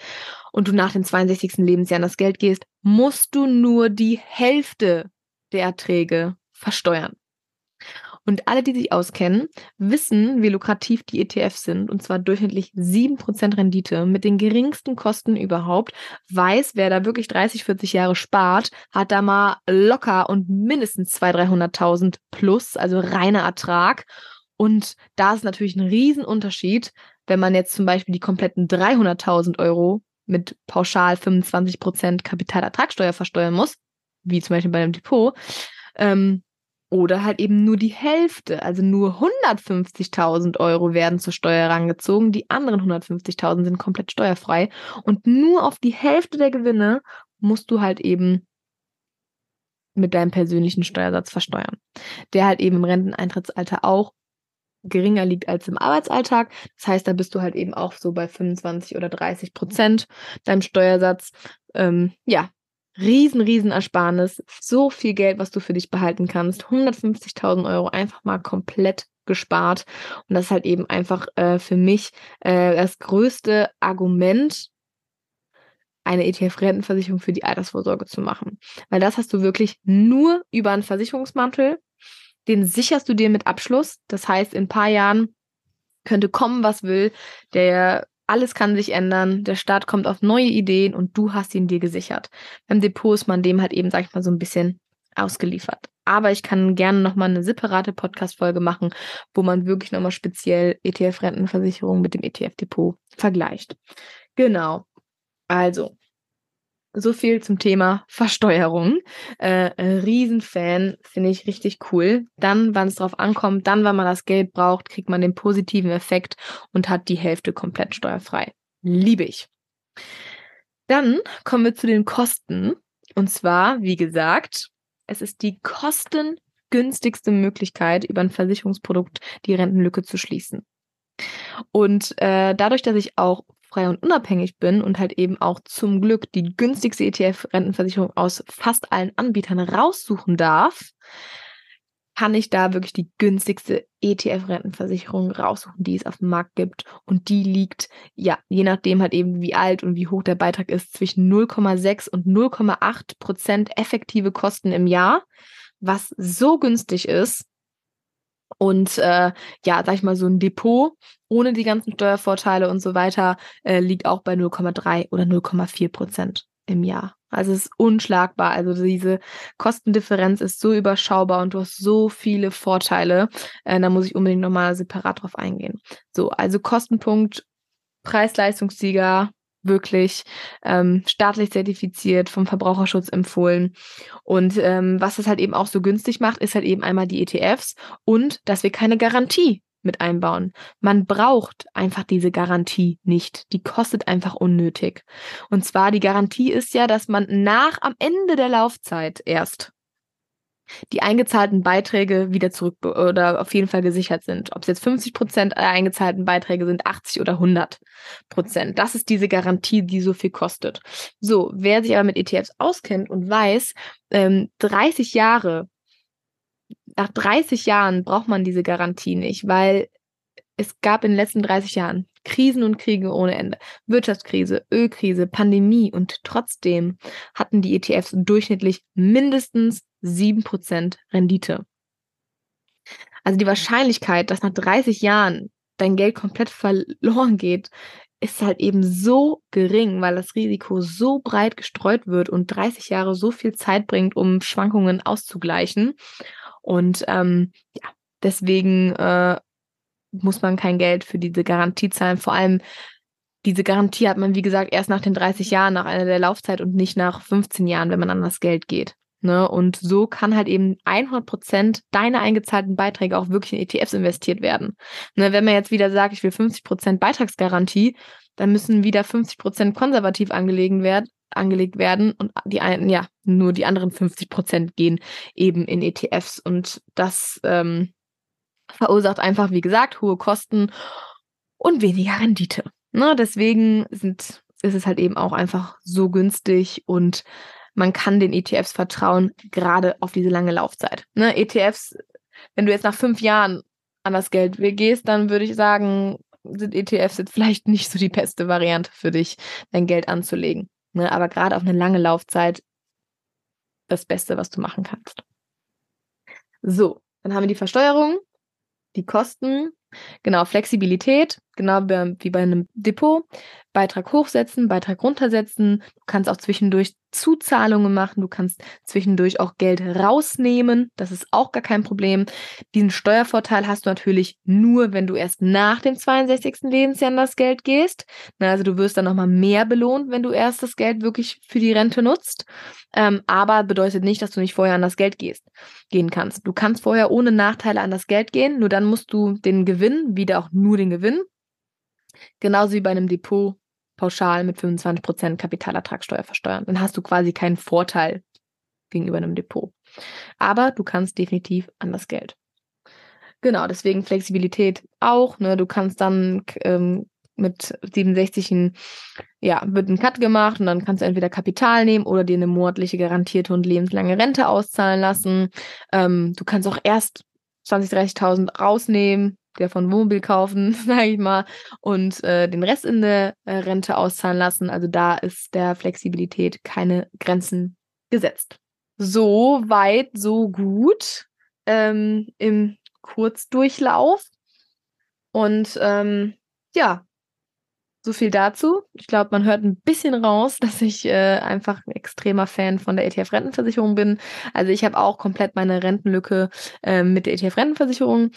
und du nach dem 62. Lebensjahr an das Geld gehst, musst du nur die Hälfte der Erträge versteuern. Und alle, die sich auskennen, wissen, wie lukrativ die ETFs sind, und zwar durchschnittlich 7% Rendite mit den geringsten Kosten überhaupt. Weiß, wer da wirklich 30, 40 Jahre spart, hat da mal locker und mindestens 200.000, 300.000 plus, also reiner Ertrag. Und da ist natürlich ein Riesenunterschied, wenn man jetzt zum Beispiel die kompletten 300.000 Euro mit pauschal 25% Kapitalertragssteuer versteuern muss, wie zum Beispiel bei einem Depot, oder halt eben nur die Hälfte, also nur 150.000 Euro werden zur Steuer herangezogen, die anderen 150.000 sind komplett steuerfrei und nur auf die Hälfte der Gewinne musst du halt eben mit deinem persönlichen Steuersatz versteuern, der halt eben im Renteneintrittsalter auch geringer liegt als im Arbeitsalltag. Das heißt, da bist du halt eben auch so bei 25 oder 30% deinem Steuersatz. Ja, riesen Ersparnis, so viel Geld, was du für dich behalten kannst, 150.000 Euro einfach mal komplett gespart, und das ist halt eben einfach für mich das größte Argument, eine ETF-Rentenversicherung für die Altersvorsorge zu machen, weil das hast du wirklich nur über einen Versicherungsmantel, den sicherst du dir mit Abschluss, das heißt, in ein paar Jahren könnte kommen, was will, alles kann sich ändern, der Staat kommt auf neue Ideen und du hast ihn dir gesichert. Beim Depot ist man dem halt eben, sag ich mal, so ein bisschen ausgeliefert. Aber ich kann gerne nochmal eine separate Podcast-Folge machen, wo man wirklich nochmal speziell ETF-Rentenversicherung mit dem ETF-Depot vergleicht. Genau, also so viel zum Thema Versteuerung. Riesenfan, finde ich richtig cool. Dann, wann es drauf ankommt, dann, wann man das Geld braucht, kriegt man den positiven Effekt und hat die Hälfte komplett steuerfrei. Liebe ich. Dann kommen wir zu den Kosten. Und zwar, wie gesagt, es ist die kostengünstigste Möglichkeit, über ein Versicherungsprodukt die Rentenlücke zu schließen. Und dadurch, dass ich auch frei und unabhängig bin und halt eben auch zum Glück die günstigste ETF-Rentenversicherung aus fast allen Anbietern raussuchen darf, kann ich da wirklich die günstigste ETF-Rentenversicherung raussuchen, die es auf dem Markt gibt. Und die liegt, ja, je nachdem halt eben wie alt und wie hoch der Beitrag ist, zwischen 0,6 und 0,8% effektive Kosten im Jahr, was so günstig ist. Und sag ich mal, so ein Depot ohne die ganzen Steuervorteile und so weiter liegt auch bei 0,3 oder 0,4% im Jahr. Also es ist unschlagbar. Also diese Kostendifferenz ist so überschaubar und du hast so viele Vorteile. Da muss ich unbedingt nochmal separat drauf eingehen. So, also Kostenpunkt, Preis-Leistungssieger, wirklich staatlich zertifiziert, vom Verbraucherschutz empfohlen. Und was das halt eben auch so günstig macht, ist halt eben einmal die ETFs und dass wir keine Garantie mit einbauen. Man braucht einfach diese Garantie nicht. Die kostet einfach unnötig. Und zwar, die Garantie ist ja, dass man am Ende der Laufzeit erst die eingezahlten Beiträge wieder zurück oder auf jeden Fall gesichert sind. Ob es jetzt 50% aller eingezahlten Beiträge sind, 80 oder 100%. Das ist diese Garantie, die so viel kostet. So, wer sich aber mit ETFs auskennt und weiß, nach 30 Jahren braucht man diese Garantie nicht, weil es gab in den letzten 30 Jahren Krisen und Kriege ohne Ende. Wirtschaftskrise, Ölkrise, Pandemie, und trotzdem hatten die ETFs durchschnittlich mindestens 7% Rendite. Also die Wahrscheinlichkeit, dass nach 30 Jahren dein Geld komplett verloren geht, ist halt eben so gering, weil das Risiko so breit gestreut wird und 30 Jahre so viel Zeit bringt, um Schwankungen auszugleichen. Und deswegen muss man kein Geld für diese Garantie zahlen. Vor allem diese Garantie hat man, wie gesagt, erst nach den 30 Jahren, nach einer der Laufzeit und nicht nach 15 Jahren, wenn man an das Geld geht. Ne? Und so kann halt eben 100% deiner eingezahlten Beiträge auch wirklich in ETFs investiert werden. Ne? Wenn man jetzt wieder sagt, ich will 50% Beitragsgarantie, dann müssen wieder 50% konservativ angelegt werden und nur die anderen 50% gehen eben in ETFs. Und das verursacht einfach, wie gesagt, hohe Kosten und weniger Rendite. Ne? Deswegen ist es halt eben auch einfach so günstig und man kann den ETFs vertrauen, gerade auf diese lange Laufzeit. Ne? ETFs, wenn du jetzt nach 5 Jahren an das Geld gehst, dann würde ich sagen, sind ETFs jetzt vielleicht nicht so die beste Variante für dich, dein Geld anzulegen. Ne? Aber gerade auf eine lange Laufzeit das Beste, was du machen kannst. So, dann haben wir die Versteuerung, die Kosten, genau, Flexibilität, genau wie bei einem Depot, Beitrag hochsetzen, Beitrag runtersetzen, du kannst auch zwischendurch Zuzahlungen machen, du kannst zwischendurch auch Geld rausnehmen, das ist auch gar kein Problem. Diesen Steuervorteil hast du natürlich nur, wenn du erst nach dem 62. Lebensjahr an das Geld gehst, also du wirst dann nochmal mehr belohnt, wenn du erst das Geld wirklich für die Rente nutzt, aber bedeutet nicht, dass du nicht vorher an das Geld gehen kannst. Du kannst vorher ohne Nachteile an das Geld gehen, nur dann musst du den Gewinn, wieder auch nur den Gewinn, genauso wie bei einem Depot pauschal mit 25% Kapitalertragssteuer versteuern. Dann hast du quasi keinen Vorteil gegenüber einem Depot. Aber du kannst definitiv an das Geld. Genau, deswegen Flexibilität auch. Ne? Du kannst dann mit 67 wird ein Cut gemacht und dann kannst du entweder Kapital nehmen oder dir eine monatliche garantierte und lebenslange Rente auszahlen lassen. Du kannst auch erst 20.000, 30.000 rausnehmen, der von Wohnmobil kaufen, sage ich mal, und den Rest in der Rente auszahlen lassen. Also da ist der Flexibilität keine Grenzen gesetzt. So weit, so gut im Kurzdurchlauf. Und so viel dazu. Ich glaube, man hört ein bisschen raus, dass ich einfach ein extremer Fan von der ETF-Rentenversicherung bin. Also ich habe auch komplett meine Rentenlücke mit der ETF-Rentenversicherung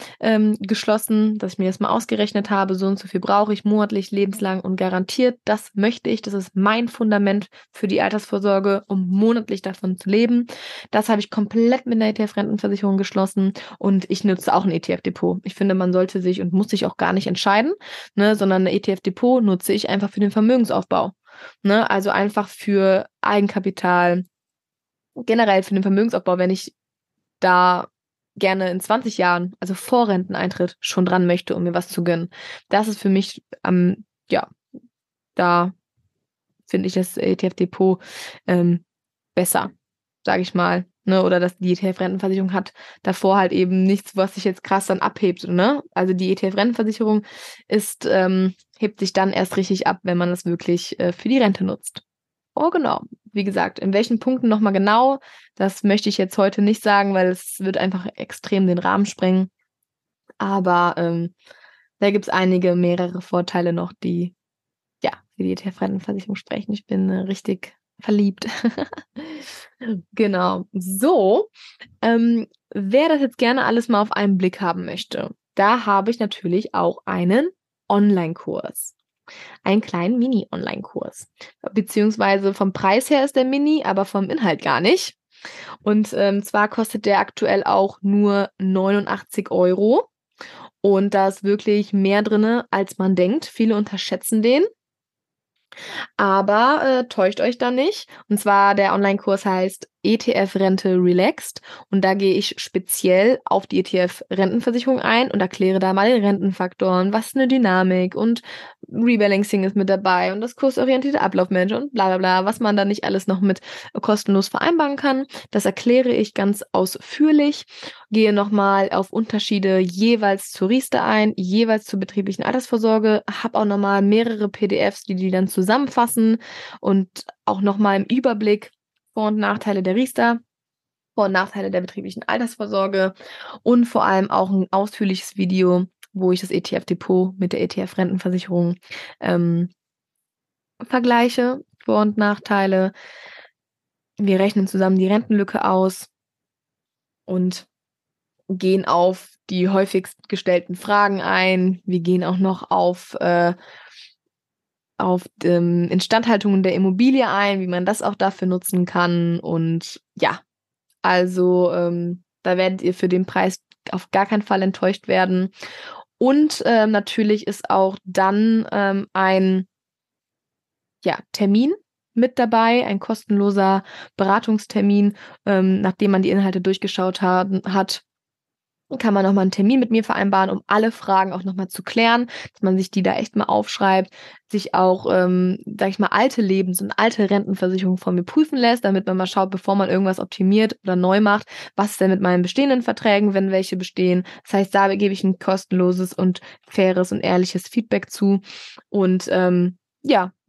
geschlossen, dass ich mir das mal ausgerechnet habe, so und so viel brauche ich monatlich, lebenslang und garantiert. Das möchte ich. Das ist mein Fundament für die Altersvorsorge, um monatlich davon zu leben. Das habe ich komplett mit der ETF-Rentenversicherung geschlossen und ich nutze auch ein ETF-Depot. Ich finde, man sollte sich und muss sich auch gar nicht entscheiden, ne, sondern ein ETF-Depot nutze ich einfach für den Vermögensaufbau. Ne? Also einfach für Eigenkapital, generell für den Vermögensaufbau, wenn ich da gerne in 20 Jahren, also vor Renteneintritt, schon dran möchte, um mir was zu gönnen. Das ist für mich, da finde ich das ETF-Depot besser, sage ich mal. Ne? Oder dass die ETF-Rentenversicherung hat davor halt eben nichts, was sich jetzt krass dann abhebt. Ne? Also die ETF-Rentenversicherung ist... hebt sich dann erst richtig ab, wenn man das wirklich für die Rente nutzt. Oh, genau. Wie gesagt, in welchen Punkten nochmal genau, das möchte ich jetzt heute nicht sagen, weil es wird einfach extrem den Rahmen sprengen. Aber da gibt es mehrere Vorteile noch, die für die ETF-Rentenversicherung sprechen. Ich bin richtig verliebt. Genau. So, wer das jetzt gerne alles mal auf einen Blick haben möchte, da habe ich natürlich auch einen Online-Kurs. Einen kleinen Mini-Online-Kurs. Beziehungsweise vom Preis her ist der Mini, aber vom Inhalt gar nicht. Und zwar kostet der aktuell auch nur 89 €. Und da ist wirklich mehr drin, als man denkt. Viele unterschätzen den. Aber täuscht euch da nicht. Und zwar der Online-Kurs heißt ETF-Rente relaxed. Und da gehe ich speziell auf die ETF-Rentenversicherung ein und erkläre da mal den Rentenfaktoren, was eine Dynamik und Rebalancing ist mit dabei und das kursorientierte Ablaufmanagement und bla bla bla, was man da nicht alles noch mit kostenlos vereinbaren kann. Das erkläre ich ganz ausführlich. Gehe nochmal auf Unterschiede jeweils zur Riester ein, jeweils zur betrieblichen Altersvorsorge. Habe auch nochmal mehrere PDFs, die dann zusammenfassen und auch nochmal im Überblick Vor- und Nachteile der Riester Vor- und Nachteile der betrieblichen Altersvorsorge und vor allem auch ein ausführliches Video, wo ich das ETF-Depot mit der ETF-Rentenversicherung vergleiche, Vor- und Nachteile. Wir rechnen zusammen die Rentenlücke aus und gehen auf die häufigst gestellten Fragen ein. Wir gehen auch noch auf Instandhaltungen der Immobilie ein, wie man das auch dafür nutzen kann. Und ja, also da werdet ihr für den Preis auf gar keinen Fall enttäuscht werden. Und natürlich ist auch dann ein Termin mit dabei, ein kostenloser Beratungstermin, nachdem man die Inhalte durchgeschaut hat. Kann man nochmal einen Termin mit mir vereinbaren, um alle Fragen auch nochmal zu klären, dass man sich die da echt mal aufschreibt, sich auch, alte Lebens- und alte Rentenversicherungen von mir prüfen lässt, damit man mal schaut, bevor man irgendwas optimiert oder neu macht, was ist denn mit meinen bestehenden Verträgen, wenn welche bestehen. Das heißt, da gebe ich ein kostenloses und faires und ehrliches Feedback zu. Und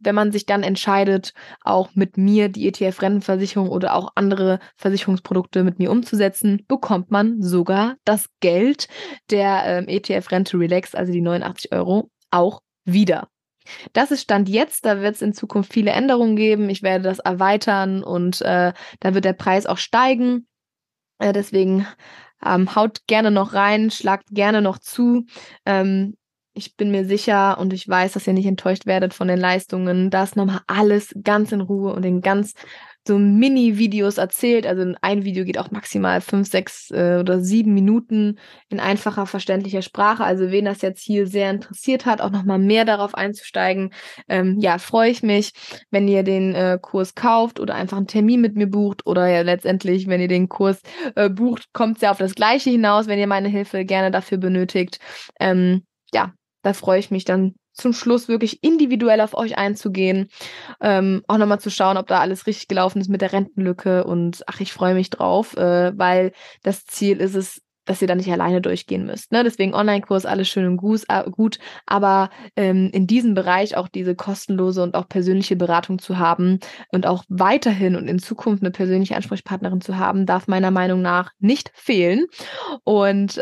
wenn man sich dann entscheidet, auch mit mir die ETF-Rentenversicherung oder auch andere Versicherungsprodukte mit mir umzusetzen, bekommt man sogar das Geld der ETF-Rente relaxed, also die 89 €, auch wieder. Das ist Stand jetzt, da wird es in Zukunft viele Änderungen geben. Ich werde das erweitern und da wird der Preis auch steigen. Deswegen haut gerne noch rein, schlagt gerne noch zu. Ich bin mir sicher und ich weiß, dass ihr nicht enttäuscht werdet von den Leistungen. Da ist nochmal alles ganz in Ruhe und in ganz so Mini-Videos erzählt. Also ein Video geht auch maximal 5, 6 oder 7 Minuten in einfacher, verständlicher Sprache. Also wen das jetzt hier sehr interessiert hat, auch nochmal mehr darauf einzusteigen. Freue ich mich, wenn ihr den Kurs kauft oder einfach einen Termin mit mir bucht oder ja letztendlich, wenn ihr den Kurs bucht, kommt es ja auf das Gleiche hinaus, wenn ihr meine Hilfe gerne dafür benötigt. Da freue ich mich dann zum Schluss wirklich individuell auf euch einzugehen, auch nochmal zu schauen, ob da alles richtig gelaufen ist mit der Rentenlücke und ich freue mich drauf, weil das Ziel ist es, dass ihr da nicht alleine durchgehen müsst. Ne? Deswegen Online-Kurs, alles schön und gut, aber in diesem Bereich auch diese kostenlose und auch persönliche Beratung zu haben und auch weiterhin und in Zukunft eine persönliche Ansprechpartnerin zu haben, darf meiner Meinung nach nicht fehlen. Und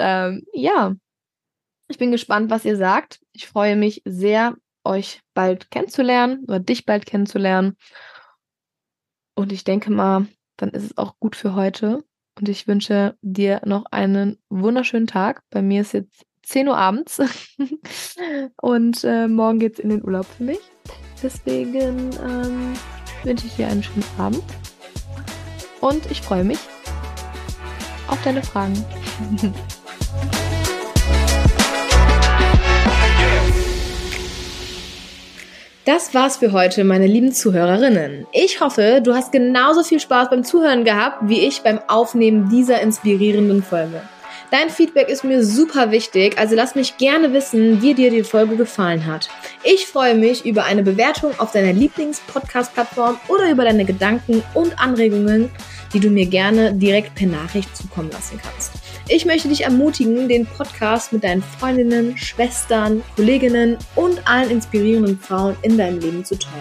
ich bin gespannt, was ihr sagt. Ich freue mich sehr, euch bald kennenzulernen oder dich bald kennenzulernen. Und ich denke mal, dann ist es auch gut für heute. Und ich wünsche dir noch einen wunderschönen Tag. Bei mir ist jetzt 10 Uhr abends und morgen geht's in den Urlaub für mich. Deswegen wünsche ich dir einen schönen Abend und ich freue mich auf deine Fragen. Das war's für heute, meine lieben Zuhörerinnen. Ich hoffe, du hast genauso viel Spaß beim Zuhören gehabt, wie ich beim Aufnehmen dieser inspirierenden Folge. Dein Feedback ist mir super wichtig, also lass mich gerne wissen, wie dir die Folge gefallen hat. Ich freue mich über eine Bewertung auf deiner Lieblings-Podcast-Plattform oder über deine Gedanken und Anregungen, die du mir gerne direkt per Nachricht zukommen lassen kannst. Ich möchte dich ermutigen, den Podcast mit deinen Freundinnen, Schwestern, Kolleginnen und allen inspirierenden Frauen in deinem Leben zu teilen.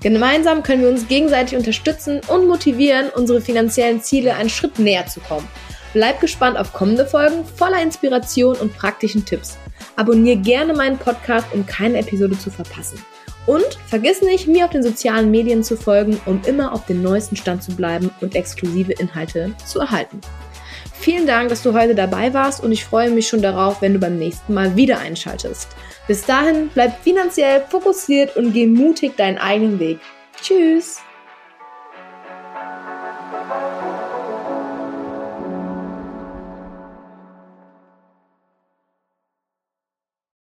Gemeinsam können wir uns gegenseitig unterstützen und motivieren, unsere finanziellen Ziele einen Schritt näher zu kommen. Bleib gespannt auf kommende Folgen voller Inspiration und praktischen Tipps. Abonniere gerne meinen Podcast, um keine Episode zu verpassen. Und vergiss nicht, mir auf den sozialen Medien zu folgen, um immer auf dem neuesten Stand zu bleiben und exklusive Inhalte zu erhalten. Vielen Dank, dass du heute dabei warst und ich freue mich schon darauf, wenn du beim nächsten Mal wieder einschaltest. Bis dahin, bleib finanziell fokussiert und geh mutig deinen eigenen Weg. Tschüss!